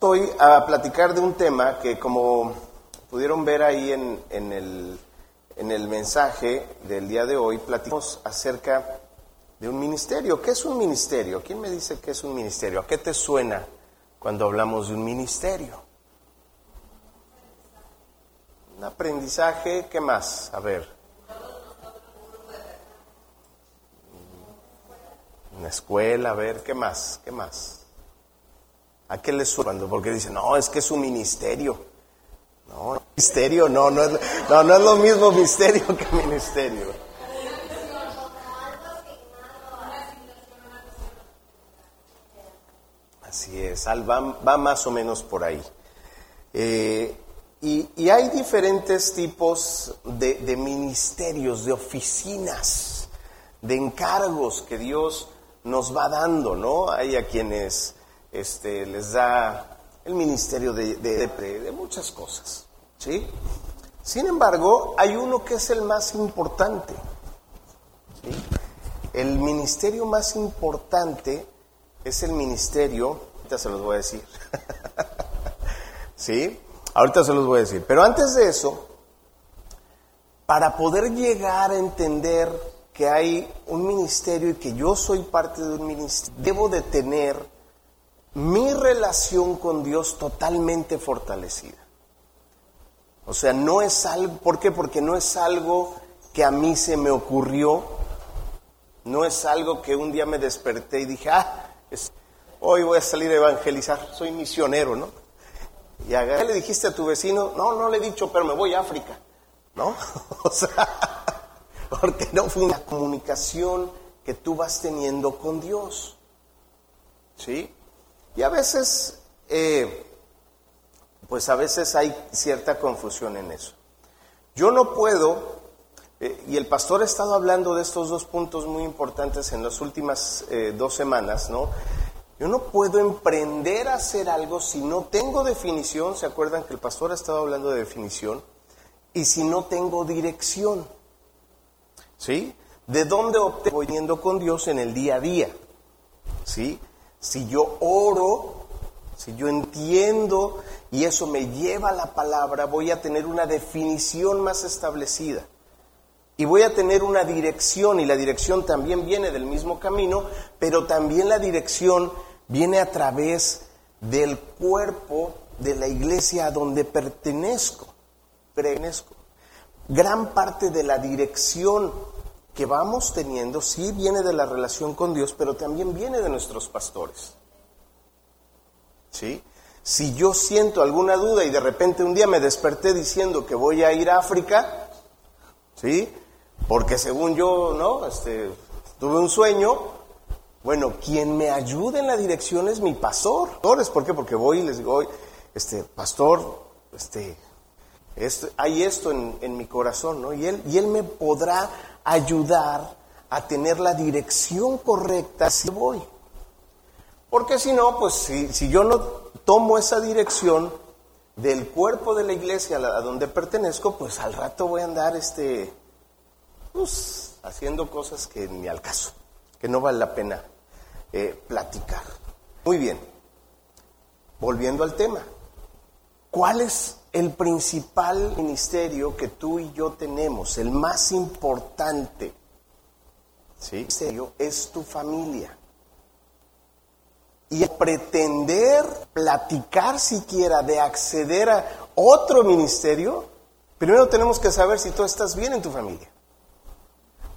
Estoy a platicar de un tema que, como pudieron ver ahí en el mensaje del día de hoy, platicamos acerca de un ministerio. ¿Qué es un ministerio? ¿Quién me dice qué es un ministerio? ¿A qué te suena cuando hablamos de un ministerio? Un aprendizaje, ¿qué más? A ver. Una escuela, a ver, ¿qué más? ¿Qué más? ¿A qué le suena? Porque dicen, no, es que es un ministerio. No, misterio, no es lo mismo misterio que ministerio. Así es, va más o menos por ahí. Y hay diferentes tipos de ministerios, de oficinas, de encargos que Dios nos va dando, ¿no? Hay a quienes les da el ministerio de muchas cosas, ¿sí? Sin embargo, hay uno que es el más importante, ¿sí? El ministerio más importante es el ministerio, ahorita se los voy a decir, ¿sí? Ahorita se los voy a decir, pero antes de eso, para poder llegar a entender que hay un ministerio y que yo soy parte de un ministerio, debo de tener mi relación con Dios totalmente fortalecida. O sea, no es algo... ¿Por qué? Porque no es algo que a mí se me ocurrió. No es algo que un día me desperté y dije, hoy voy a salir a evangelizar, soy misionero, ¿no? Y ¿qué le dijiste a tu vecino? No le he dicho, pero me voy a África, ¿no? O sea, porque no fue una comunicación que tú vas teniendo con Dios, ¿sí? Y a veces, pues hay cierta confusión en eso. Yo no puedo, y el pastor ha estado hablando de estos dos puntos muy importantes en las últimas 2 semanas, ¿no? Yo no puedo emprender a hacer algo si no tengo definición. ¿Se acuerdan que el pastor ha estado hablando de definición? Y si no tengo dirección, ¿sí? ¿De dónde voy yendo con Dios en el día a día? ¿Sí? Si yo oro, si yo entiendo y eso me lleva a la palabra, voy a tener una definición más establecida. Y voy a tener una dirección, y la dirección también viene del mismo camino, pero también la dirección viene a través del cuerpo de la iglesia a donde pertenezco. Gran parte de la dirección que vamos teniendo, sí viene de la relación con Dios, pero también viene de nuestros pastores, ¿sí? Si yo siento alguna duda y de repente un día me desperté diciendo que voy a ir a África, ¿sí? Porque según yo, ¿no? Tuve un sueño, bueno, quien me ayude en la dirección es mi pastor. ¿Por qué? Porque voy y les digo, pastor, hay esto en mi corazón, ¿no? Y él me podrá ayudar a tener la dirección correcta si voy. Porque si no, pues si yo no tomo esa dirección del cuerpo de la iglesia a donde pertenezco, pues al rato voy a andar haciendo cosas que ni al caso, que no vale la pena platicar. Muy bien, volviendo al tema, ¿cuál es el principal ministerio que tú y yo tenemos, el más importante? ¿Sí? El ministerio es tu familia. Y pretender platicar siquiera de acceder a otro ministerio, primero tenemos que saber si tú estás bien en tu familia.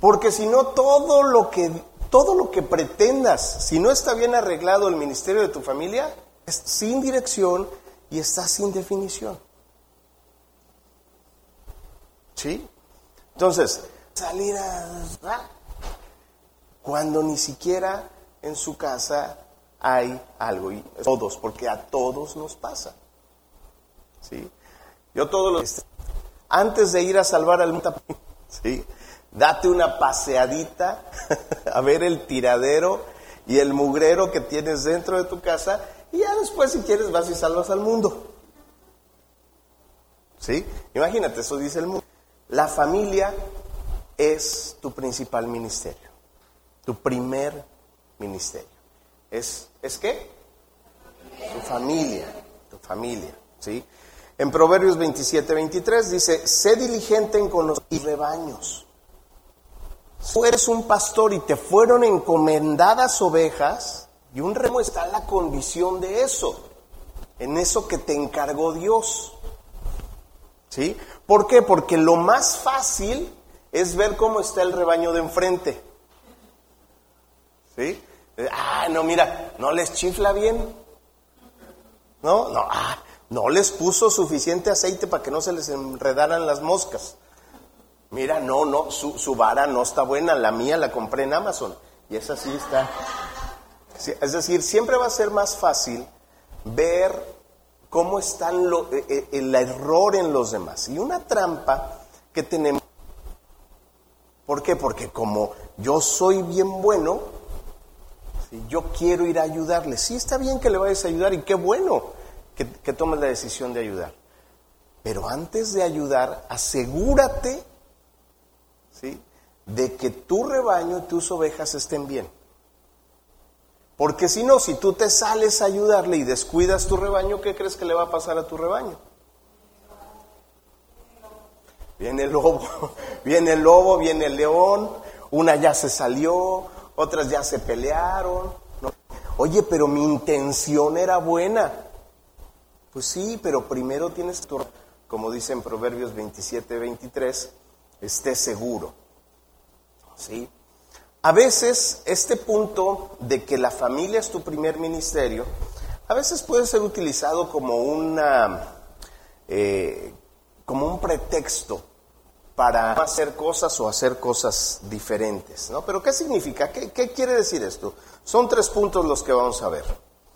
Porque si no, todo lo que pretendas, si no está bien arreglado el ministerio de tu familia, es sin dirección y está sin definición. ¿Sí? Entonces, salir a... cuando ni siquiera en su casa hay algo. Y todos, porque a todos nos pasa. ¿Sí? Yo todos los... Antes de ir a salvar al mundo, ¿sí? Date una paseadita a ver el tiradero y el mugrero que tienes dentro de tu casa, y ya después, si quieres, vas y salvas al mundo. ¿Sí? Imagínate, eso dice el mundo. La familia es tu principal ministerio, tu primer ministerio. ¿Es qué? Tu familia. familia, ¿sí? En Proverbios 27:23 dice: sé diligente en conocer tus rebaños. Si tú eres un pastor y te fueron encomendadas ovejas, y un remo, está en la condición de eso, en eso que te encargó Dios, ¿sí? ¿Por qué? Porque lo más fácil es ver cómo está el rebaño de enfrente, ¿sí? Ah, no, mira, no les chifla bien, no les puso suficiente aceite para que no se les enredaran las moscas. Mira, su vara no está buena, la mía la compré en Amazon y esa sí está. Es decir, siempre va a ser más fácil ver cómo está el error en los demás. Y una trampa que tenemos. ¿Por qué? Porque como yo soy bien bueno, ¿sí? Yo quiero ir a ayudarle. Sí, está bien que le vayas a ayudar y qué bueno que tomes la decisión de ayudar. Pero antes de ayudar, asegúrate, ¿sí?, de que tu rebaño y tus ovejas estén bien. Porque si no, si tú te sales a ayudarle y descuidas tu rebaño, ¿qué crees que le va a pasar a tu rebaño? Viene el lobo, viene el león, una ya se salió, otras ya se pelearon. ¿No? Oye, pero mi intención era buena. Pues sí, pero primero tienes tu, como dice en Proverbios 27:23, esté seguro. ¿Sí? A veces este punto de que la familia es tu primer ministerio, a veces puede ser utilizado como un pretexto para hacer cosas o hacer cosas diferentes, ¿no? Pero ¿qué significa? ¿Qué quiere decir esto? Son 3 puntos los que vamos a ver.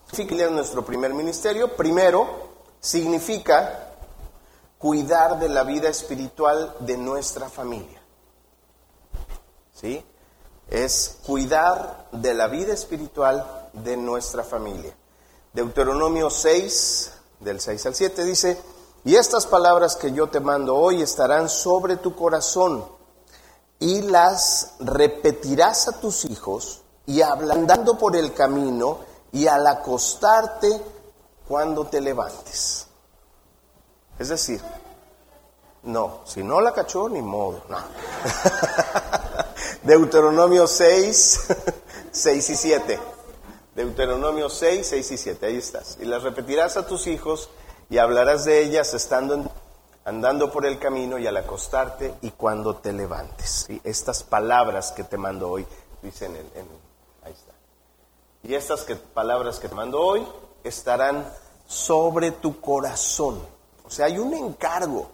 Familia es nuestro primer ministerio. Primero, significa cuidar de la vida espiritual de nuestra familia, ¿sí? Es cuidar de la vida espiritual de nuestra familia. Deuteronomio 6, del 6 al 7, dice: y estas palabras que yo te mando hoy estarán sobre tu corazón, y las repetirás a tus hijos, y hablando por el camino, y al acostarte cuando te levantes. Es decir, no, si no la cachó, ni modo, no. Deuteronomio 6, 6 y 7. Deuteronomio 6, 6 y 7, ahí estás. Y las repetirás a tus hijos y hablarás de ellas andando por el camino y al acostarte y cuando te levantes. ¿Sí? Estas palabras que te mando hoy, dicen ahí está. Y estas palabras que te mando hoy estarán sobre tu corazón. O sea, hay un encargo,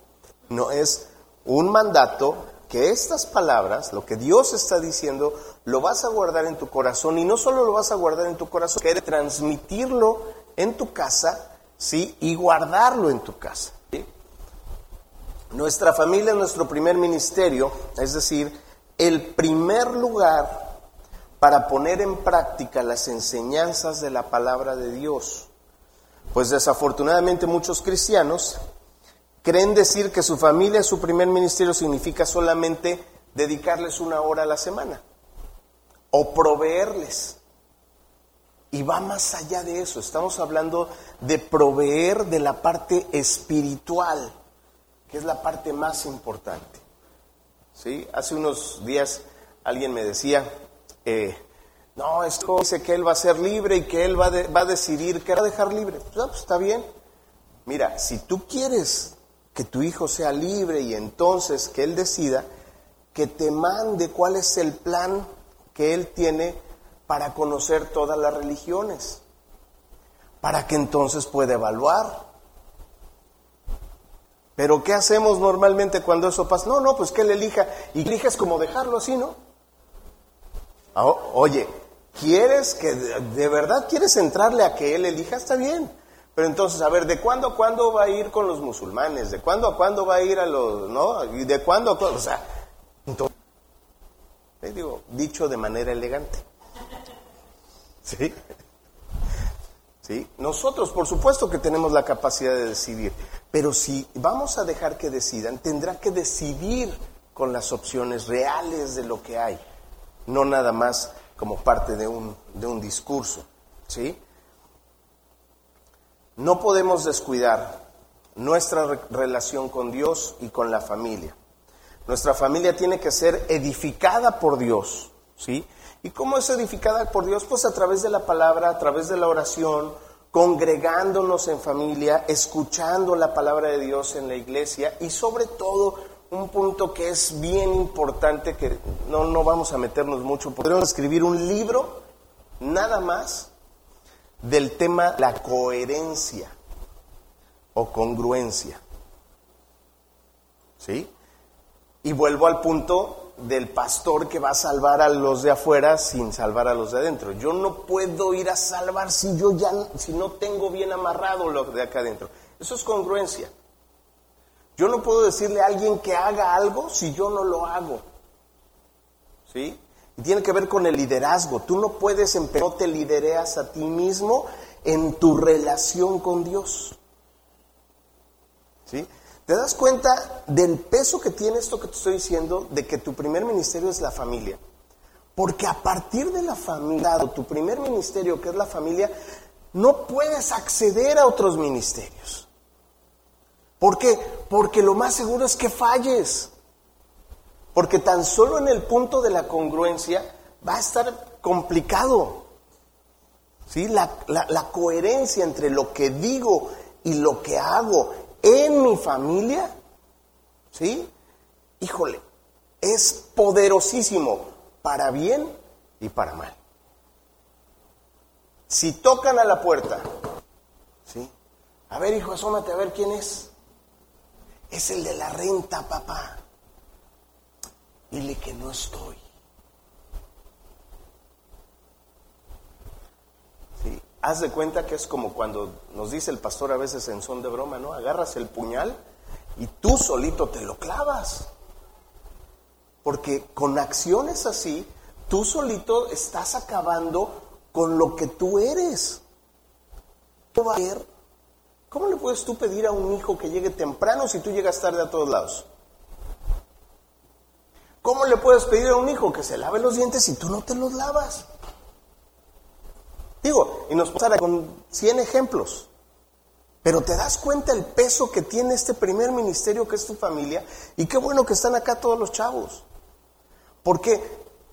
no es un mandato, que estas palabras, lo que Dios está diciendo, lo vas a guardar en tu corazón. Y no solo lo vas a guardar en tu corazón, que transmitirlo en tu casa, ¿sí?, y guardarlo en tu casa, ¿sí? Nuestra familia es nuestro primer ministerio, es decir, el primer lugar para poner en práctica las enseñanzas de la palabra de Dios. Pues desafortunadamente muchos cristianos creen decir que su familia, su primer ministerio, significa solamente dedicarles una hora a la semana o proveerles. Y va más allá de eso. Estamos hablando de proveer de la parte espiritual, que es la parte más importante, ¿sí? Hace unos días alguien me decía, no, esto dice que él va a ser libre y que él va a decidir que va a dejar libre. Pues está bien. Mira, si tú quieres que tu hijo sea libre y entonces que él decida, que te mande cuál es el plan que él tiene para conocer todas las religiones, para que entonces pueda evaluar. Pero ¿qué hacemos normalmente cuando eso pasa? No, pues que él elija, y eliges como dejarlo así, ¿no? Oye, ¿quieres que de verdad quieres entrarle a que él elija? Está bien. Pero entonces, a ver, ¿de cuándo a cuándo va a ir con los musulmanes? ¿De cuándo a cuándo va a ir a los, no? ¿Y de cuándo a cuándo? O sea, entonces, dicho de manera elegante. ¿Sí? ¿Sí? Nosotros, por supuesto que tenemos la capacidad de decidir, pero si vamos a dejar que decidan, tendrá que decidir con las opciones reales de lo que hay, no nada más como parte de un discurso, ¿sí? No podemos descuidar nuestra relación con Dios y con la familia. Nuestra familia tiene que ser edificada por Dios, ¿sí? ¿Y cómo es edificada por Dios? Pues a través de la palabra, a través de la oración, congregándonos en familia, escuchando la palabra de Dios en la iglesia y sobre todo un punto que es bien importante, que no vamos a meternos mucho. Podríamos escribir un libro nada más del tema la coherencia o congruencia, ¿sí? Y vuelvo al punto del pastor que va a salvar a los de afuera sin salvar a los de adentro. Yo no puedo ir a salvar si no tengo bien amarrado lo de acá adentro. Eso es congruencia. Yo no puedo decirle a alguien que haga algo si yo no lo hago, ¿sí? Y tiene que ver con el liderazgo. Tú no puedes no te lidereas a ti mismo en tu relación con Dios, ¿sí? ¿Te das cuenta del peso que tiene esto que te estoy diciendo, de que tu primer ministerio es la familia? Porque a partir de la familia, tu primer ministerio que es la familia, no puedes acceder a otros ministerios. ¿Por qué? Porque lo más seguro es que falles. Porque tan solo en el punto de la congruencia va a estar complicado, ¿sí? La coherencia entre lo que digo y lo que hago en mi familia, ¿sí? Híjole, es poderosísimo para bien y para mal. Si tocan a la puerta, ¿sí? A ver, hijo, asómate a ver quién es. Es el de la renta, papá. Dile que no estoy, ¿sí? Haz de cuenta que es como cuando nos dice el pastor a veces en son de broma, ¿no? Agarras el puñal y tú solito te lo clavas. Porque con acciones así, tú solito estás acabando con lo que tú eres. ¿Cómo le puedes tú pedir a un hijo que llegue temprano si tú llegas tarde a todos lados? ¿Cómo le puedes pedir a un hijo que se lave los dientes si tú no te los lavas? Digo, y nos pasará con 100 ejemplos. Pero te das cuenta el peso que tiene este primer ministerio que es tu familia. Y qué bueno que están acá todos los chavos. ¿Por qué?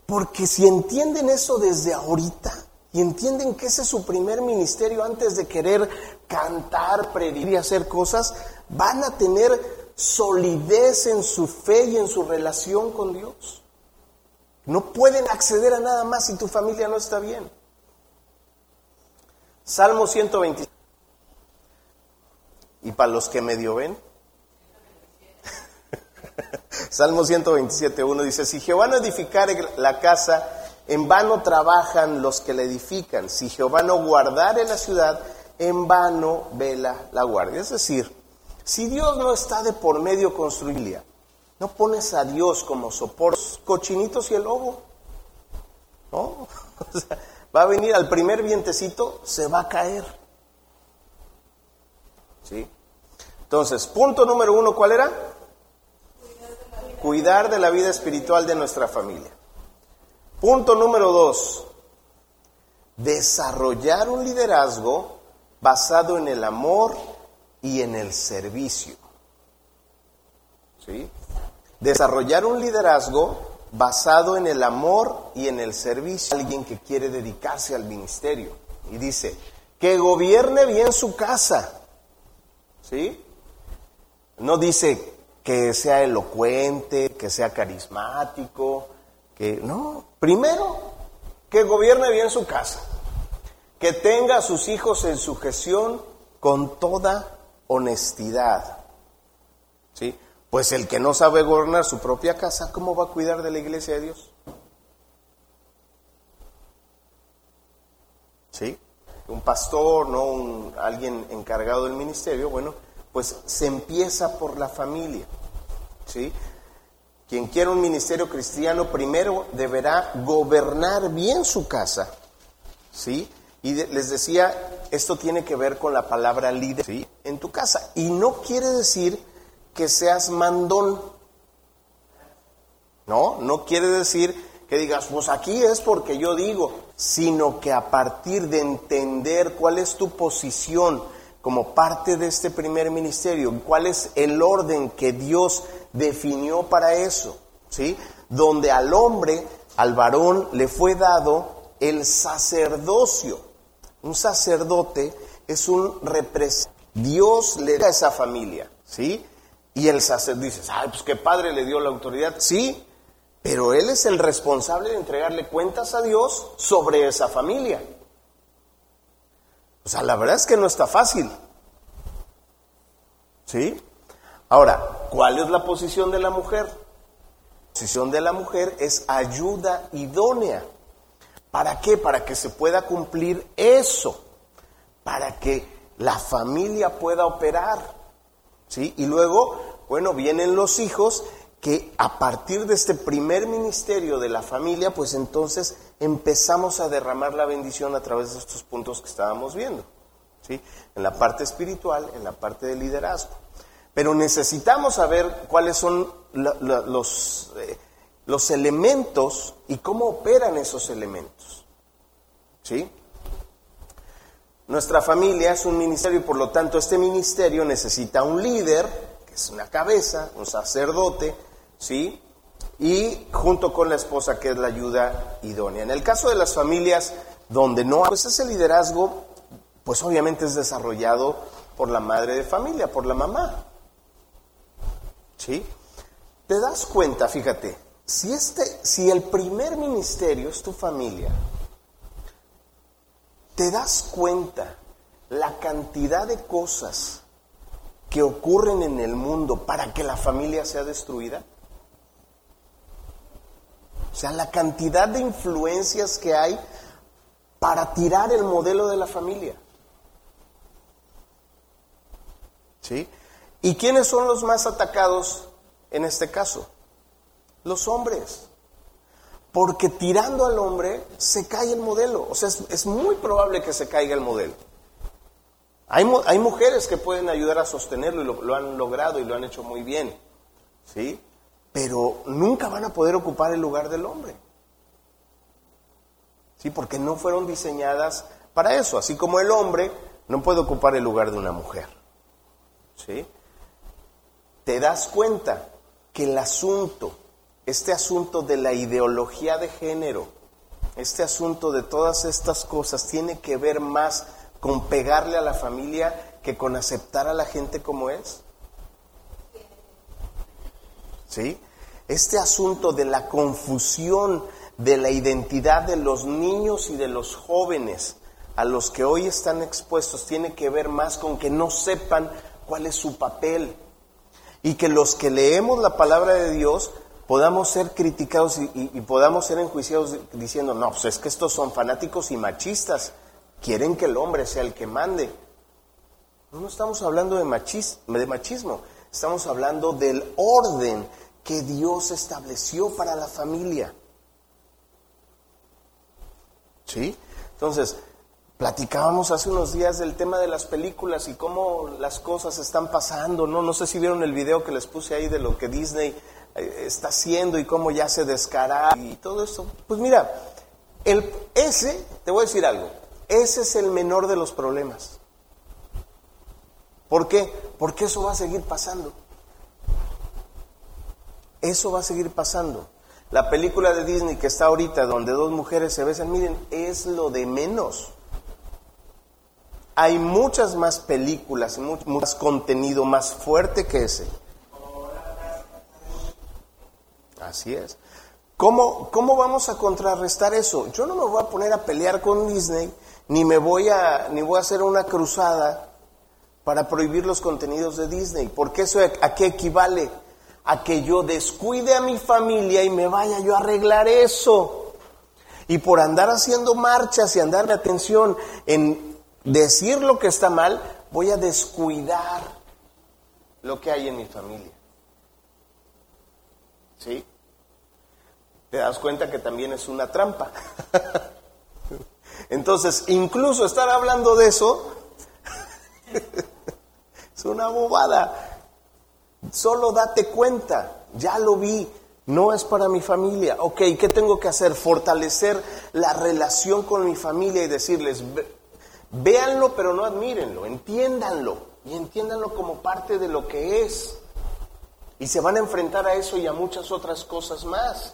Porque si entienden eso desde ahorita y entienden que ese es su primer ministerio antes de querer cantar, predicar y hacer cosas, van a tener solidez en su fe y en su relación con Dios. No pueden acceder a nada más si tu familia no está bien. Salmo 127. Y para los que medio ven, Salmo 127:1 dice: si Jehová no edificare la casa, en vano trabajan los que la edifican. Si Jehová no guardare la ciudad, en vano vela la guardia. Es decir, si Dios no está de por medio construirla, no pones a Dios como soporte, cochinitos y el lobo, ¿no? O sea, va a venir al primer vientecito, se va a caer, ¿sí? Entonces, punto número 1, ¿cuál era? Cuidar de la vida espiritual de nuestra familia. Punto número 2, desarrollar un liderazgo basado en el amor y en el servicio, ¿sí? Desarrollar un liderazgo basado en el amor y en el servicio. Alguien que quiere dedicarse al ministerio y dice que gobierne bien su casa, ¿sí? No dice que sea elocuente, que sea carismático, que no. Primero, que gobierne bien su casa, que tenga a sus hijos en sujeción con toda honestidad, ¿sí? Pues el que no sabe gobernar su propia casa, ¿cómo va a cuidar de la iglesia de Dios? ¿Sí? Un pastor, ¿no? Alguien encargado del ministerio, bueno, pues se empieza por la familia, ¿sí? Quien quiera un ministerio cristiano, primero deberá gobernar bien su casa, ¿sí? Y les decía, esto tiene que ver con la palabra líder, ¿sí? En tu casa. Y no quiere decir que seas mandón, no quiere decir que digas, pues aquí es porque yo digo, sino que a partir de entender cuál es tu posición como parte de este primer ministerio. ¿Cuál es el orden que Dios definió para eso? ¿Sí? Donde al hombre, al varón, le fue dado el sacerdocio. Un sacerdote es un representante. Dios le da a esa familia, ¿sí? Y el sacerdote dice, ay, pues qué padre, le dio la autoridad. Sí, pero él es el responsable de entregarle cuentas a Dios sobre esa familia. O sea, la verdad es que no está fácil. ¿Sí? Ahora, ¿cuál es la posición de la mujer? La posición de la mujer es ayuda idónea. ¿Para qué? Para que se pueda cumplir eso. Para que la familia pueda operar. ¿Sí? Y luego, bueno, vienen los hijos que a partir de este primer ministerio de la familia, pues entonces empezamos a derramar la bendición a través de estos puntos que estábamos viendo, ¿sí? En la parte espiritual, en la parte del liderazgo. Pero necesitamos saber cuáles son los elementos y cómo operan esos elementos, ¿sí? Nuestra familia es un ministerio y por lo tanto este ministerio necesita un líder, que es una cabeza, un sacerdote, ¿sí? Y junto con la esposa, que es la ayuda idónea. En el caso de las familias donde no hay, pues ese liderazgo, pues obviamente es desarrollado por la madre de familia, por la mamá, ¿sí? Te das cuenta, fíjate, si el primer ministerio es tu familia, te das cuenta la cantidad de cosas que ocurren en el mundo para que la familia sea destruida. O sea, la cantidad de influencias que hay para tirar el modelo de la familia. ¿Sí? ¿Y quiénes son los más atacados en este caso? Los hombres. Porque tirando al hombre se cae el modelo. O sea, es muy probable que se caiga el modelo. Hay mujeres que pueden ayudar a sostenerlo y lo han logrado y lo han hecho muy bien. ¿Sí? Pero nunca van a poder ocupar el lugar del hombre. ¿Sí? Porque no fueron diseñadas para eso. Así como el hombre no puede ocupar el lugar de una mujer. ¿Sí? Te das cuenta que este asunto de la ideología de género, este asunto de todas estas cosas, tiene que ver más con pegarle a la familia que con aceptar a la gente como es. ¿Sí? Este asunto de la confusión de la identidad de los niños y de los jóvenes a los que hoy están expuestos tiene que ver más con que no sepan cuál es su papel, y que los que leemos la palabra de Dios podamos ser criticados y podamos ser enjuiciados diciendo, no, pues es que estos son fanáticos y machistas, quieren que el hombre sea el que mande. No estamos hablando de machismo. Estamos hablando del orden que Dios estableció para la familia. ¿Sí? Entonces, platicábamos hace unos días del tema de las películas y cómo las cosas están pasando, ¿no? No sé si vieron el video que les puse ahí de lo que Disney está haciendo y cómo ya se descará y todo esto. Pues mira, te voy a decir algo, ese es el menor de los problemas. ¿Por qué? Porque eso va a seguir pasando. Eso va a seguir pasando. La película de Disney que está ahorita, donde dos mujeres se besan, miren, es lo de menos. Hay muchas más películas, mucho más contenido más fuerte que ese. Así es. ¿Cómo vamos a contrarrestar eso? Yo no me voy a poner a pelear con Disney, ni voy a hacer una cruzada para prohibir los contenidos de Disney, porque eso ¿a qué equivale? A que yo descuide a mi familia y me vaya yo a arreglar eso. Y por andar haciendo marchas y andarme atención en decir lo que está mal, voy a descuidar lo que hay en mi familia. ¿Sí? Te das cuenta que también es una trampa. Entonces, incluso estar hablando de eso es una bobada. Solo date cuenta, ya lo vi, no es para mi familia. Ok, ¿qué tengo que hacer? Fortalecer la relación con mi familia y decirles, Véanlo, pero no admírenlo, entiéndanlo, y entiéndanlo como parte de lo que es. Y se van a enfrentar a eso y a muchas otras cosas más.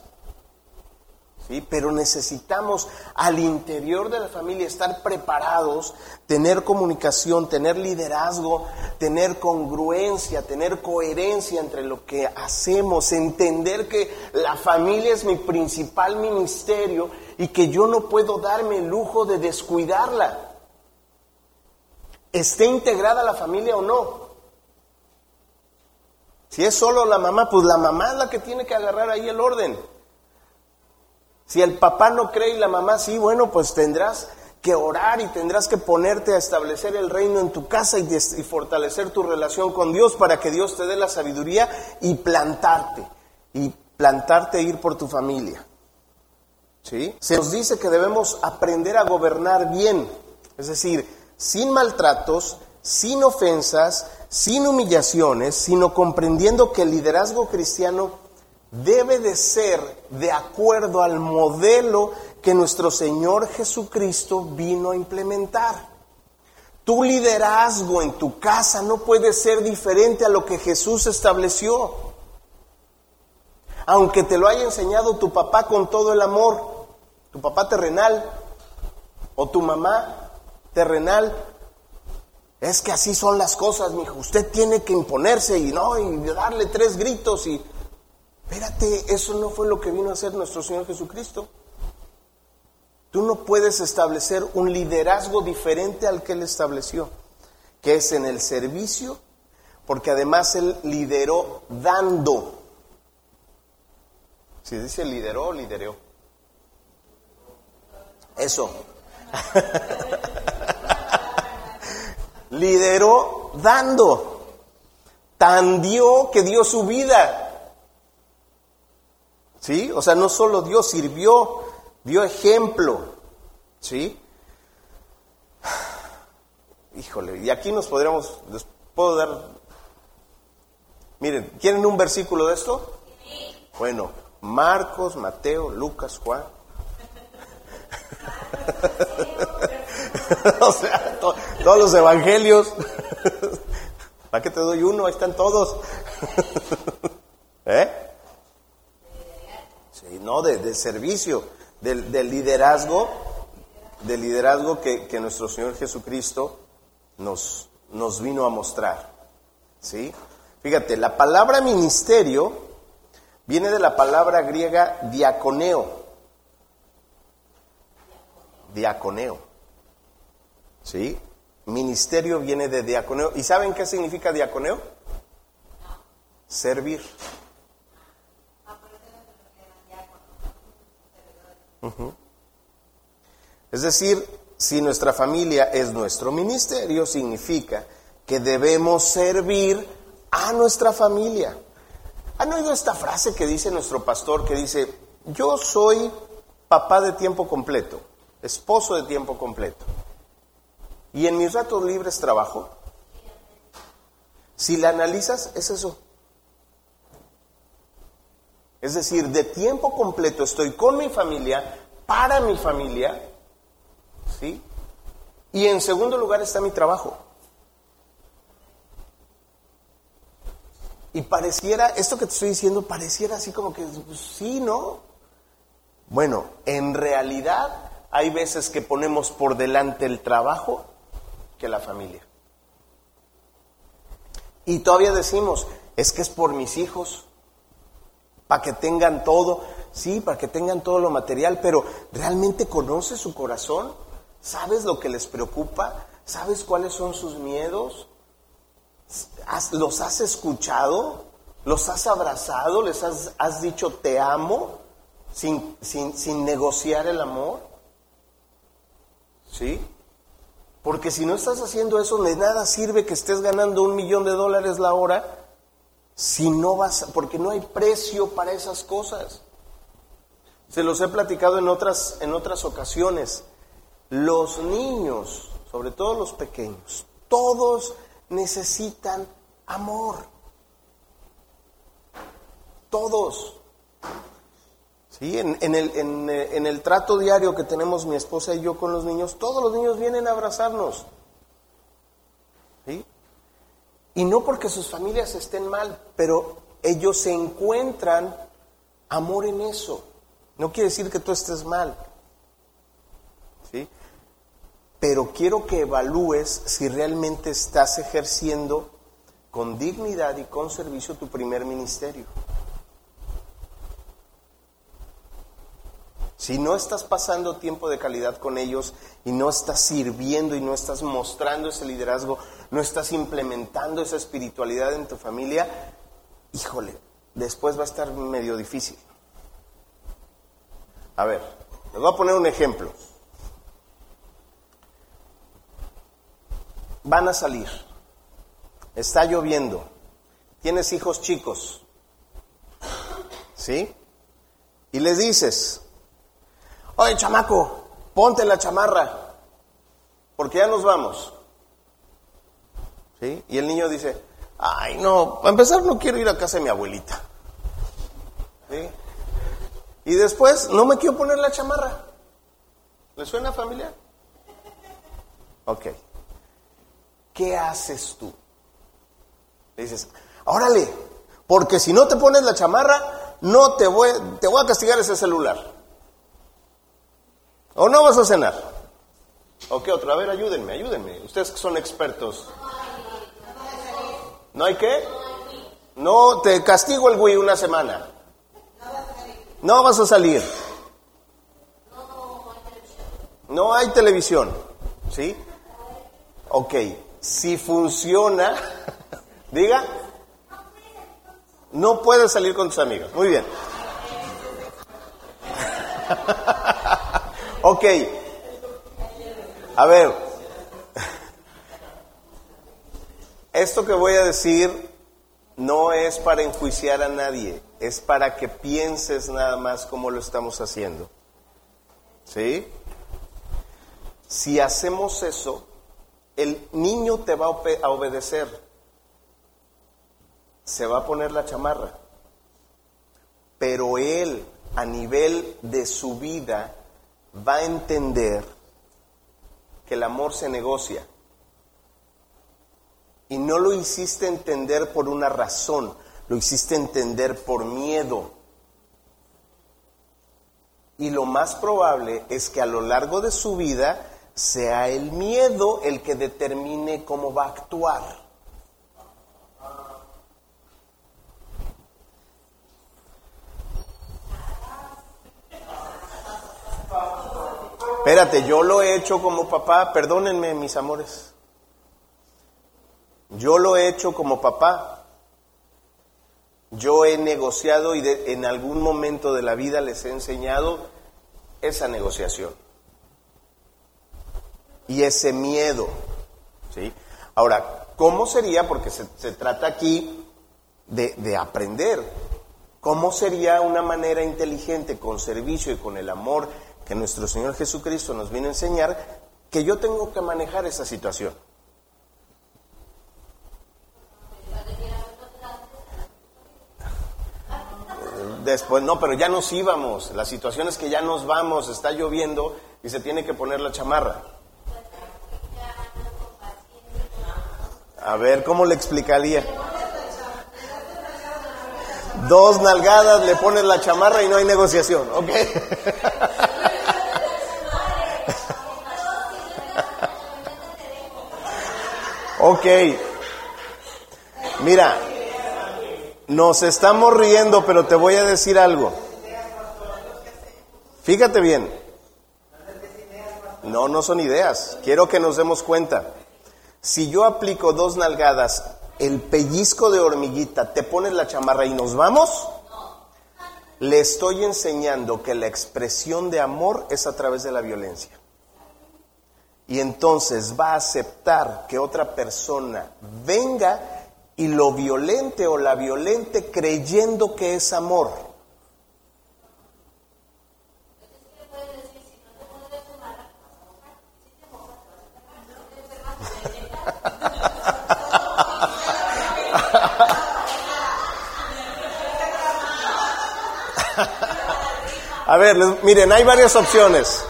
¿Sí? Pero necesitamos al interior de la familia estar preparados, tener comunicación, tener liderazgo, tener congruencia, tener coherencia entre lo que hacemos, entender que la familia es mi principal ministerio y que yo no puedo darme el lujo de descuidarla. ¿Esté integrada la familia o no? Si es solo la mamá, pues la mamá es la que tiene que agarrar ahí el orden. Si el papá no cree y la mamá sí, bueno, pues tendrás que orar y tendrás que ponerte a establecer el reino en tu casa y fortalecer tu relación con Dios para que Dios te dé la sabiduría y plantarte e ir por tu familia. ¿Sí? Se nos dice que debemos aprender a gobernar bien, es decir, sin maltratos, sin ofensas, sin humillaciones, sino comprendiendo que el liderazgo cristiano debe de ser de acuerdo al modelo que nuestro Señor Jesucristo vino a implementar. Tu liderazgo en tu casa no puede ser diferente a lo que Jesús estableció. Aunque te lo haya enseñado tu papá con todo el amor, tu papá terrenal o tu mamá terrenal, es que así son las cosas, mijo. Usted tiene que imponerse y darle 3 gritos y... Espérate, eso no fue lo que vino a hacer nuestro Señor Jesucristo. Tú no puedes establecer un liderazgo diferente al que Él estableció, que es en el servicio, porque además Él lideró dando. Si dice lideró o lidereó. Eso. Lideró dando. Tan dio que dio su vida. ¿Sí? O sea, no solo Dios sirvió, dio ejemplo. ¿Sí? Híjole, y aquí nos podríamos, les puedo dar... Miren, ¿quieren un versículo de esto? Bueno, Marcos, Mateo, Lucas, Juan. O sea, todos los evangelios. ¿Para qué te doy uno? Ahí están todos. ¿Eh? No, de servicio, del liderazgo que nuestro Señor Jesucristo nos vino a mostrar. ¿Sí? Fíjate, la palabra ministerio viene de la palabra griega diaconeo. ¿Sí? Ministerio viene de diaconeo. ¿Y saben qué significa diaconeo? Servir. Uh-huh. Es decir, si nuestra familia es nuestro ministerio, significa que debemos servir a nuestra familia. ¿Han oído esta frase que dice nuestro pastor, que dice, yo soy papá de tiempo completo, esposo de tiempo completo, y en mis ratos libres trabajo? Si la analizas, es eso. Es decir, de tiempo completo estoy con mi familia, para mi familia, ¿sí? Y en segundo lugar está mi trabajo. Y pareciera, esto que te estoy diciendo, pareciera así como que, sí, ¿no? Bueno, en realidad hay veces que ponemos por delante el trabajo que la familia. Y todavía decimos, es que es por mis hijos. Para que tengan todo, sí, para que tengan todo lo material, pero ¿realmente conoces su corazón? ¿Sabes lo que les preocupa? ¿Sabes cuáles son sus miedos? ¿Los has escuchado? ¿Los has abrazado? ¿Les has dicho te amo? Sin negociar el amor. ¿Sí? Porque si no estás haciendo eso, de nada sirve que estés ganando $1,000,000 la hora. Si no vas, porque no hay precio para esas cosas. Se los he platicado en otras ocasiones. Los niños, sobre todo los pequeños, todos necesitan amor. Todos. Sí, en el trato diario que tenemos mi esposa y yo con los niños, todos los niños vienen a abrazarnos. ¿Sí? Y no porque sus familias estén mal, pero ellos se encuentran amor en eso. No quiere decir que tú estés mal. ¿Sí? Pero quiero que evalúes si realmente estás ejerciendo con dignidad y con servicio tu primer ministerio. Si no estás pasando tiempo de calidad con ellos y no estás sirviendo y no estás mostrando ese liderazgo, no estás implementando esa espiritualidad en tu familia, híjole, después va a estar medio difícil. A ver, les voy a poner un ejemplo. Van a salir, está lloviendo, tienes hijos chicos, ¿sí? Y les dices: oye, chamaco, ponte la chamarra, porque ya nos vamos. ¿Sí? Y el niño dice: ay, no, para empezar no quiero ir a casa de mi abuelita. ¿Sí? Y después, no me quiero poner la chamarra. ¿Le suena familiar? Ok. ¿Qué haces tú? Le dices: órale, porque si no te pones la chamarra, no te voy a castigar ese celular. ¿O no vas a cenar? ¿O qué otro? A ver, ayúdenme. Ustedes que son expertos. ¿No hay qué? No, te castigo el güey una semana. No vas a salir. No hay televisión. ¿Sí? Ok. Si funciona, diga. No puedes salir con tus amigos. Muy bien. Ok, a ver, esto que voy a decir no es para enjuiciar a nadie, es para que pienses nada más cómo lo estamos haciendo, ¿sí? Si hacemos eso, el niño te va a obedecer, se va a poner la chamarra, pero él a nivel de su vida va a entender que el amor se negocia. Y no lo hiciste entender por una razón, lo hiciste entender por miedo. Y lo más probable es que a lo largo de su vida sea el miedo el que determine cómo va a actuar. Espérate, yo lo he hecho como papá, perdónenme mis amores. Yo lo he hecho como papá. Yo he negociado y en algún momento de la vida les he enseñado esa negociación. Y ese miedo, ¿sí? Ahora, ¿cómo sería? Porque se trata aquí de aprender. ¿Cómo sería una manera inteligente, con servicio y con el amor que nuestro Señor Jesucristo nos viene a enseñar, que yo tengo que manejar esa situación? Después, no, pero ya nos íbamos, la situación es que ya nos vamos, está lloviendo y se tiene que poner la chamarra. A ver, ¿cómo le explicaría? Dos nalgadas, le pones la chamarra y no hay negociación, ¿ok? Ok, mira, nos estamos riendo, pero te voy a decir algo. Fíjate bien. No, no son ideas. Quiero que nos demos cuenta. Si yo aplico dos nalgadas, el pellizco de hormiguita, te pones la chamarra y nos vamos, le estoy enseñando que la expresión de amor es a través de la violencia. Y entonces va a aceptar que otra persona venga y lo violente o la violente creyendo que es amor. A ver, miren, hay varias opciones.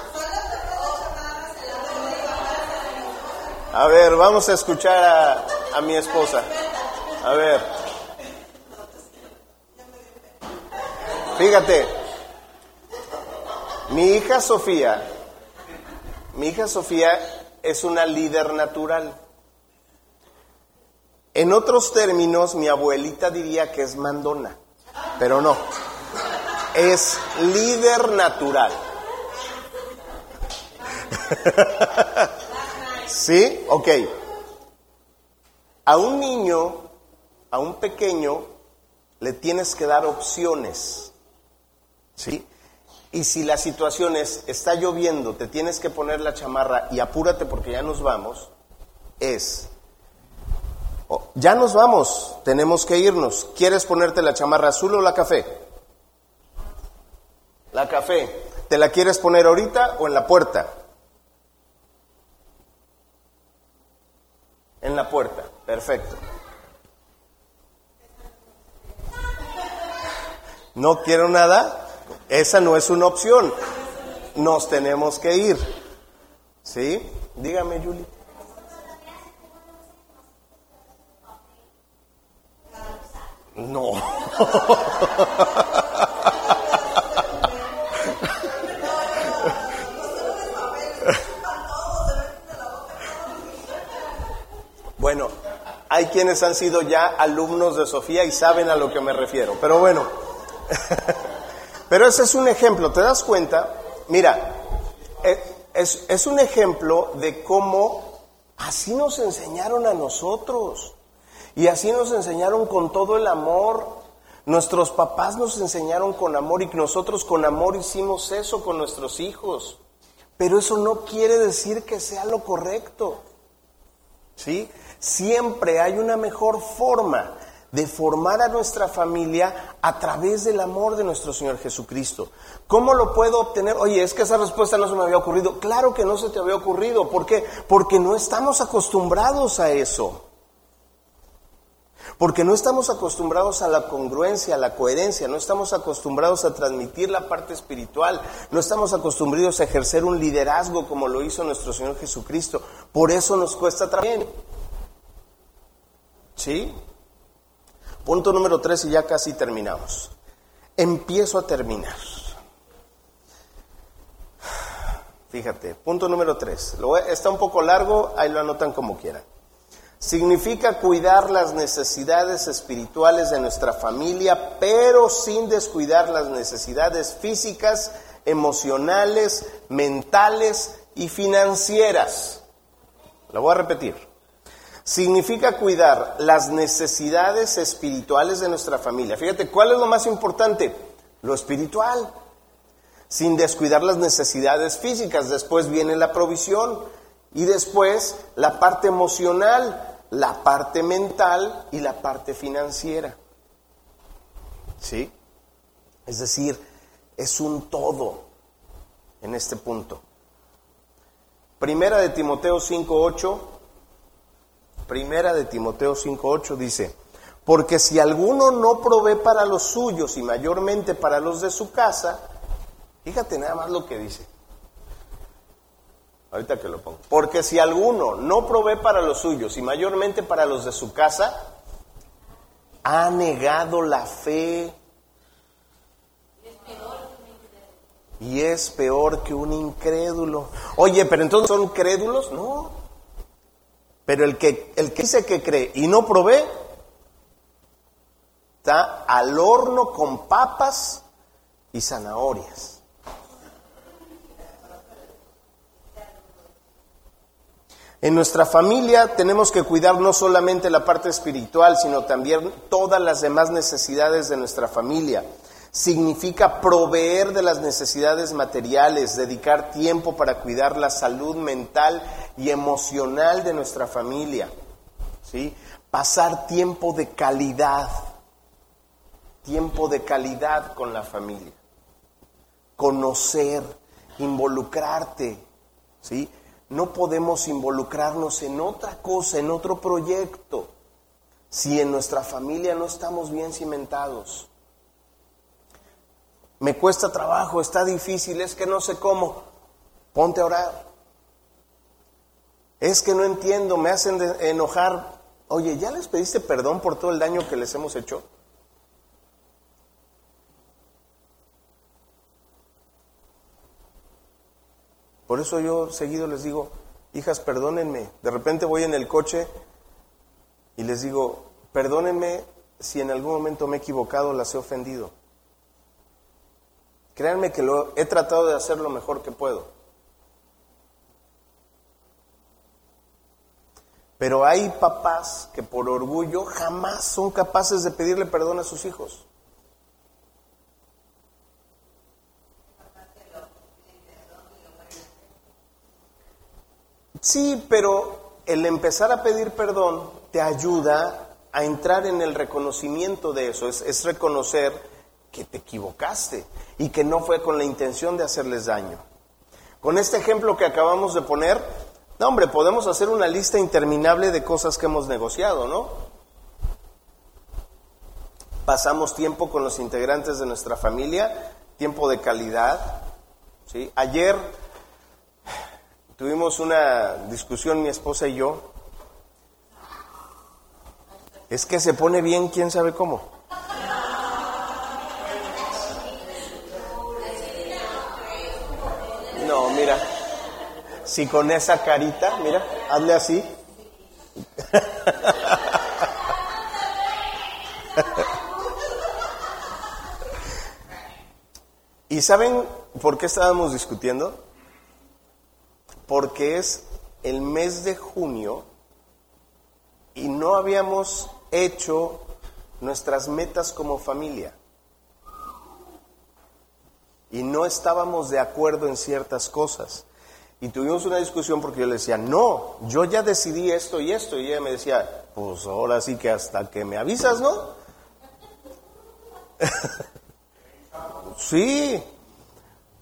A ver, vamos a escuchar a mi esposa. A ver. Fíjate. Mi hija Sofía es una líder natural. En otros términos, mi abuelita diría que es mandona, pero no. Es líder natural. ¿Sí? Ok. A un niño, a un pequeño, le tienes que dar opciones. ¿Sí? Y si la situación es, está lloviendo, te tienes que poner la chamarra y apúrate porque ya nos vamos, ya nos vamos, tenemos que irnos. ¿Quieres ponerte la chamarra azul o la café? La café. ¿Te la quieres poner ahorita o en la puerta? En la puerta, perfecto. ¿No quiero nada? Esa no es una opción. Nos tenemos que ir. ¿Sí? Dígame, Julie. No. Bueno, hay quienes han sido ya alumnos de Sofía y saben a lo que me refiero. Pero bueno. Pero ese es un ejemplo, ¿te das cuenta? Mira, es un ejemplo de cómo así nos enseñaron a nosotros. Y así nos enseñaron con todo el amor. Nuestros papás nos enseñaron con amor y nosotros con amor hicimos eso con nuestros hijos. Pero eso no quiere decir que sea lo correcto. ¿Sí? Siempre hay una mejor forma de formar a nuestra familia a través del amor de nuestro Señor Jesucristo. ¿Cómo lo puedo obtener? Oye, es que esa respuesta no se me había ocurrido. Claro que no se te había ocurrido. ¿Por qué? Porque no estamos acostumbrados a eso. Porque no estamos acostumbrados a la congruencia, a la coherencia. No estamos acostumbrados a transmitir la parte espiritual. No estamos acostumbrados a ejercer un liderazgo como lo hizo nuestro Señor Jesucristo. Por eso nos cuesta también. ¿Sí? Punto número 3 y ya casi terminamos. Empiezo a terminar. Fíjate, punto número 3. Está un poco largo, ahí lo anotan como quieran. Significa cuidar las necesidades espirituales de nuestra familia, pero sin descuidar las necesidades físicas, emocionales, mentales y financieras. Lo voy a repetir. Significa cuidar las necesidades espirituales de nuestra familia. Fíjate, ¿cuál es lo más importante? Lo espiritual. Sin descuidar las necesidades físicas. Después viene la provisión. Y después la parte emocional, la parte mental y la parte financiera. ¿Sí? Es decir, es un todo en este punto. Primera de Timoteo 5:8. Primera de Timoteo 5:8 dice: porque si alguno no provee para los suyos y mayormente para los de su casa, fíjate nada más lo que dice. Ahorita que lo pongo. Porque si alguno no provee para los suyos y mayormente para los de su casa, ha negado la fe y es peor que un incrédulo. Oye, pero entonces ¿son crédulos? No. Pero el que dice que cree y no provee, está al horno con papas y zanahorias. En nuestra familia tenemos que cuidar no solamente la parte espiritual, sino también todas las demás necesidades de nuestra familia. Significa proveer de las necesidades materiales, dedicar tiempo para cuidar la salud mental y emocional de nuestra familia. ¿Sí? Pasar tiempo de calidad con la familia. Conocer, involucrarte. ¿Sí? No podemos involucrarnos en otra cosa, en otro proyecto, si en nuestra familia no estamos bien cimentados. me cuesta trabajo, está difícil, es que no sé cómo, ponte a orar. Es que no entiendo, me hacen enojar. Oye, ¿ya les pediste perdón por todo el daño que les hemos hecho? Por eso yo seguido les digo, hijas, perdónenme. De repente voy en el coche y les digo, perdónenme si en algún momento me he equivocado, las he ofendido. Créanme que lo he tratado de hacer lo mejor que puedo. Pero hay papás que por orgullo jamás son capaces de pedirle perdón a sus hijos. Sí, pero el empezar a pedir perdón te ayuda a entrar en el reconocimiento de eso. Es reconocer que te equivocaste y que no fue con la intención de hacerles daño. Con este ejemplo que acabamos de poner, no hombre, podemos hacer una lista interminable de cosas que hemos negociado, ¿no? Pasamos tiempo con los integrantes de nuestra familia, tiempo de calidad, ¿sí? Ayer tuvimos una discusión mi esposa y yo. Es que se pone bien, quién sabe cómo. No, mira. Si con esa carita, mira, hazle así. ¿Y saben por qué estábamos discutiendo? Porque es el mes de junio y no habíamos hecho nuestras metas como familia. Y no estábamos de acuerdo en ciertas cosas. Y tuvimos una discusión porque yo le decía, no, yo ya decidí esto y esto. Y ella me decía, pues ahora sí que hasta que me avisas, ¿no? Sí,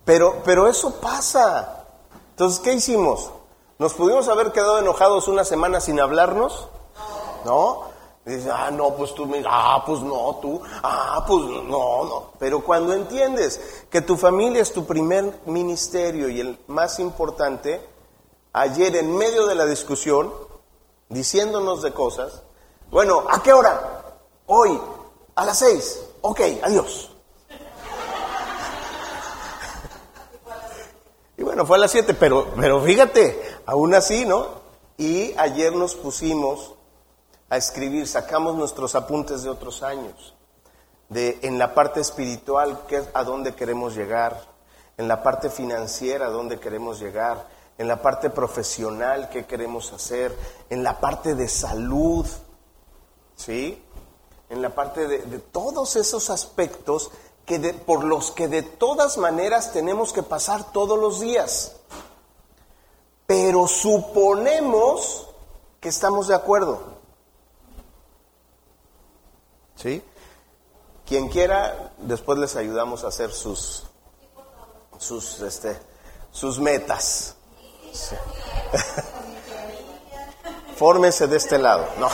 pero eso pasa. Entonces, ¿qué hicimos? ¿Nos pudimos haber quedado enojados una semana sin hablarnos? ¿No? Dices, no, pues tú, pues no, tú, pues no. Pero cuando entiendes que tu familia es tu primer ministerio y el más importante, ayer en medio de la discusión, diciéndonos de cosas, bueno, ¿a qué hora? Hoy, a las 6:00, ok, adiós. Y bueno, fue a las 7:00, pero fíjate, aún así, ¿no? Y ayer nos pusimos a escribir, sacamos nuestros apuntes de otros años, en la parte espiritual, a dónde queremos llegar, en la parte financiera, a dónde queremos llegar, en la parte profesional, qué queremos hacer, en la parte de salud, ¿sí? En la parte de todos esos aspectos por los que de todas maneras tenemos que pasar todos los días. Pero suponemos que estamos de acuerdo. ¿Sí? Quien quiera, después les ayudamos a hacer sus metas. Sí. Fórmese de este lado. No.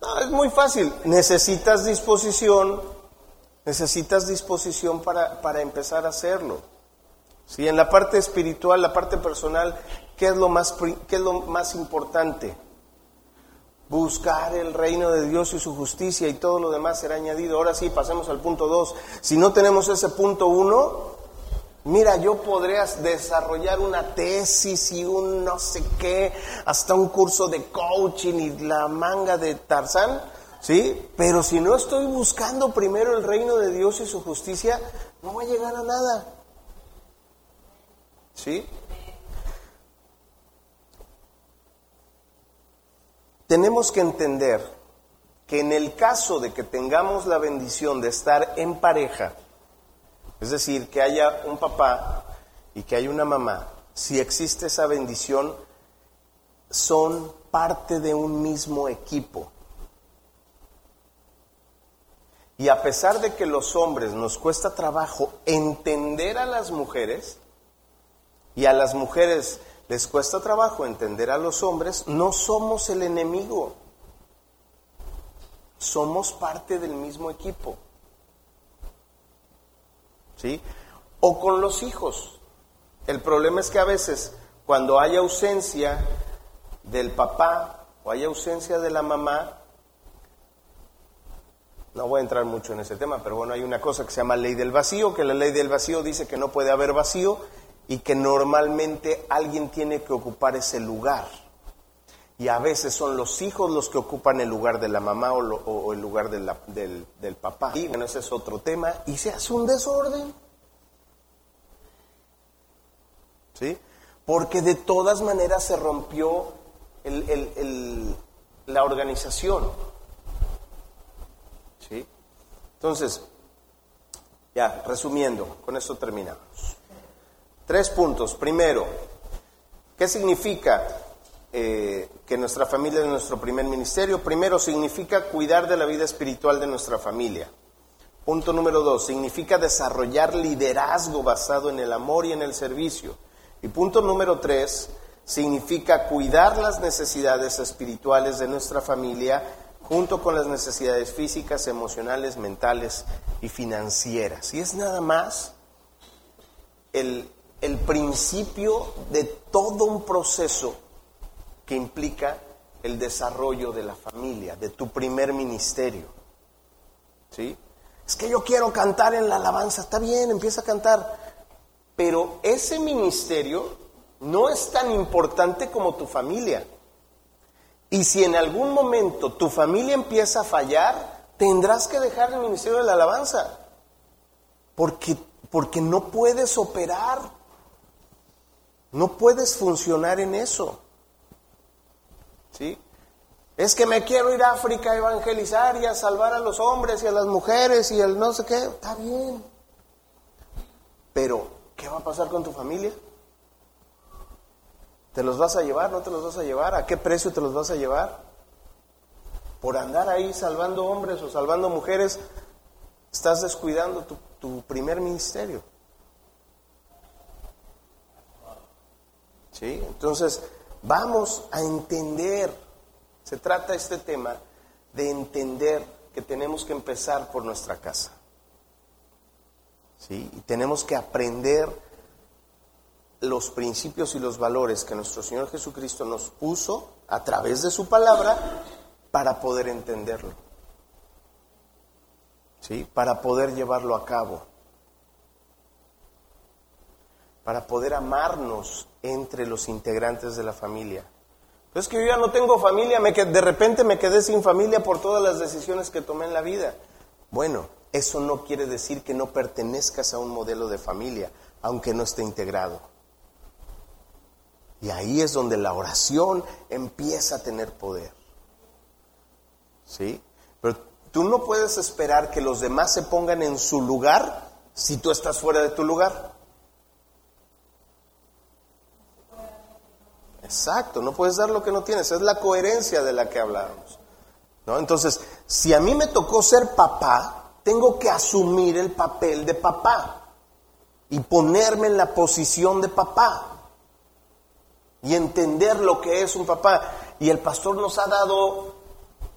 No, es muy fácil. Necesitas disposición para empezar a hacerlo. ¿Sí? En la parte espiritual, la parte personal, ¿qué es lo más importante? Buscar el reino de Dios y su justicia y todo lo demás será añadido. Ahora sí, pasemos al punto 2. Si no tenemos ese punto 1, mira, yo podría desarrollar una tesis y un no sé qué, hasta un curso de coaching y la manga de Tarzán. ¿Sí? Pero si no estoy buscando primero el reino de Dios y su justicia, no voy a llegar a nada. ¿Sí? Tenemos que entender que en el caso de que tengamos la bendición de estar en pareja, es decir, que haya un papá y que haya una mamá, si existe esa bendición, son parte de un mismo equipo. Y a pesar de que los hombres nos cuesta trabajo entender a las mujeres, y a las mujeres les cuesta trabajo entender a los hombres, no somos el enemigo. Somos parte del mismo equipo. ¿sí? O con los hijos. El problema es que a veces cuando hay ausencia del papá o hay ausencia de la mamá, no voy a entrar mucho en ese tema, pero bueno, hay una cosa que se llama ley del vacío, que la ley del vacío dice que no puede haber vacío y que normalmente alguien tiene que ocupar ese lugar. Y a veces son los hijos los que ocupan el lugar de la mamá o el lugar del papá. Y bueno, ese es otro tema y se hace un desorden. ¿Sí? Porque de todas maneras se rompió la organización. ¿Sí? Entonces, ya, resumiendo, con esto terminamos. 3 puntos. Primero, ¿qué significa que nuestra familia es nuestro primer ministerio? Primero, significa cuidar de la vida espiritual de nuestra familia. Punto número 2, significa desarrollar liderazgo basado en el amor y en el servicio. Y punto número 3, significa cuidar las necesidades espirituales de nuestra familia junto con las necesidades físicas, emocionales, mentales y financieras. Y es nada más el principio de todo un proceso que implica el desarrollo de la familia, de tu primer ministerio. ¿Sí? Es que yo quiero cantar en la alabanza. Está bien, empieza a cantar. Pero ese ministerio no es tan importante como tu familia. Y si en algún momento tu familia empieza a fallar, tendrás que dejar el ministerio de la alabanza. Porque no puedes operar. No puedes funcionar en eso. ¿Sí? Es que me quiero ir a África a evangelizar y a salvar a los hombres y a las mujeres y al no sé qué. Está bien. Pero, ¿qué va a pasar con tu familia? ¿Te los vas a llevar? ¿No te los vas a llevar? ¿A qué precio te los vas a llevar? Por andar ahí salvando hombres o salvando mujeres, estás descuidando tu primer ministerio. ¿Sí? Entonces, vamos a entender, se trata este tema de entender que tenemos que empezar por nuestra casa. ¿Sí? Y tenemos que aprender los principios y los valores que nuestro Señor Jesucristo nos puso a través de su palabra para poder entenderlo. ¿Sí? Para poder llevarlo a cabo. Para poder amarnos entre los integrantes de la familia. Pero es que yo ya no tengo familia, de repente me quedé sin familia por todas las decisiones que tomé en la vida. Bueno, eso no quiere decir que no pertenezcas a un modelo de familia, aunque no esté integrado. Y ahí es donde la oración empieza a tener poder. ¿Sí? Pero tú no puedes esperar que los demás se pongan en su lugar si tú estás fuera de tu lugar. Exacto, no puedes dar lo que no tienes, es la coherencia de la que hablábamos, ¿no? Entonces, si a mí me tocó ser papá, tengo que asumir el papel de papá y ponerme en la posición de papá y entender lo que es un papá. Y el pastor nos ha dado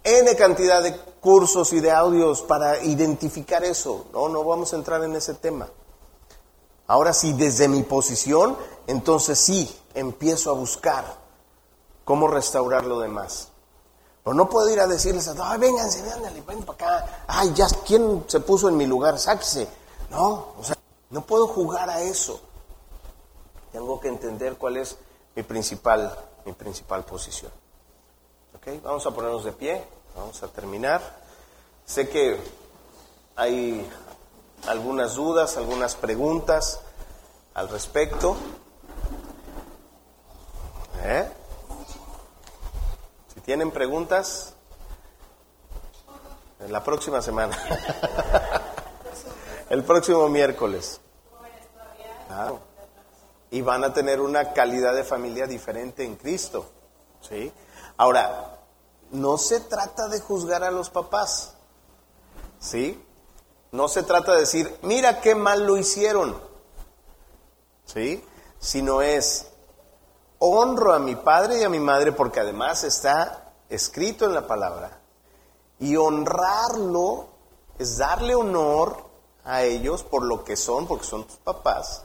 N cantidad de cursos y de audios para identificar eso, ¿no? No vamos a entrar en ese tema. Ahora sí, desde mi posición, entonces sí, empiezo a buscar cómo restaurar lo demás. Pero no puedo ir a decirles a todos, ay, vénganse, véanle, ven para acá. Ay, ya, ¿quién se puso en mi lugar? Sáquese. No, o sea, no puedo jugar a eso. Tengo que entender cuál es mi principal posición. ¿Ok? Vamos a ponernos de pie, vamos a terminar. Sé que hay algunas dudas, algunas preguntas al respecto. Si tienen preguntas, en la próxima semana, el próximo miércoles. Claro. Y van a tener una calidad de familia diferente en Cristo. ¿Sí? Ahora, no se trata de juzgar a los papás. ¿Sí? No se trata de decir, mira qué mal lo hicieron, ¿sí? Sino es, honro a mi padre y a mi madre porque además está escrito en la palabra. Y honrarlo es darle honor a ellos por lo que son, porque son tus papás,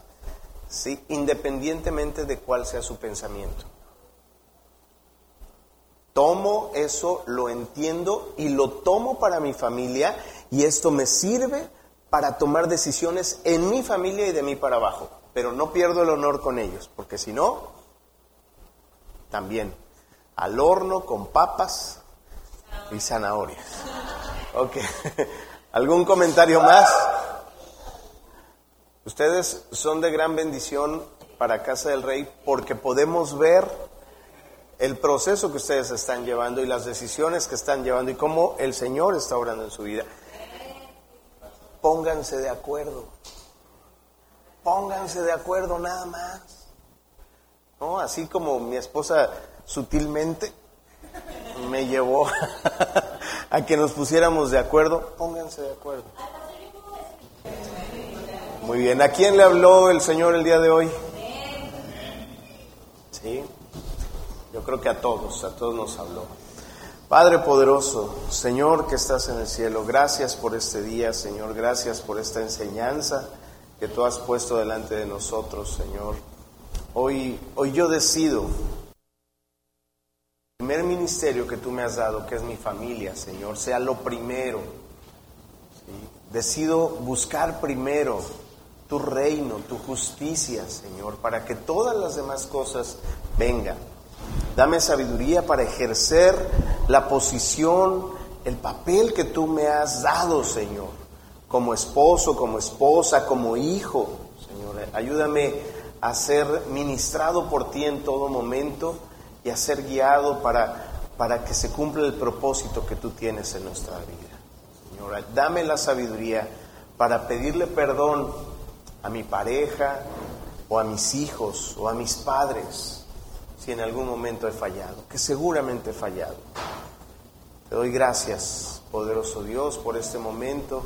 ¿sí? Independientemente de cuál sea su pensamiento. Tomo eso, lo entiendo y lo tomo para mi familia, y esto me sirve para tomar decisiones en mi familia y de mí para abajo. Pero no pierdo el honor con ellos, porque si no, también al horno con papas y zanahorias. Ok, ¿algún comentario más? Ustedes son de gran bendición para Casa del Rey, porque podemos ver el proceso que ustedes están llevando y las decisiones que están llevando y cómo el Señor está obrando en su vida. Pónganse de acuerdo. Pónganse de acuerdo nada más. ¿No? Así como mi esposa sutilmente me llevó a que nos pusiéramos de acuerdo, pónganse de acuerdo. Muy bien, ¿a quién le habló el Señor el día de hoy? Sí, yo creo que a todos nos habló. Padre poderoso, Señor que estás en el cielo, gracias por este día, Señor, gracias por esta enseñanza que tú has puesto delante de nosotros, Señor. Hoy yo decido el primer ministerio que tú me has dado, que es mi familia, Señor, sea lo primero, ¿sí? Decido buscar primero tu reino, tu justicia, Señor, para que todas las demás cosas vengan. Dame sabiduría para ejercer la posición, el papel que tú me has dado, Señor, como esposo, como esposa, como hijo, Señor. Ayúdame a ser ministrado por ti en todo momento y a ser guiado para que se cumpla el propósito que tú tienes en nuestra vida. Señor, dame la sabiduría para pedirle perdón a mi pareja o a mis hijos o a mis padres, si en algún momento he fallado, que seguramente he fallado. Te doy gracias, poderoso Dios, por este momento,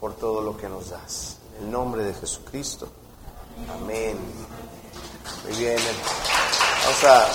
por todo lo que nos das. En el nombre de Jesucristo. Amén. Muy bien. Vamos a...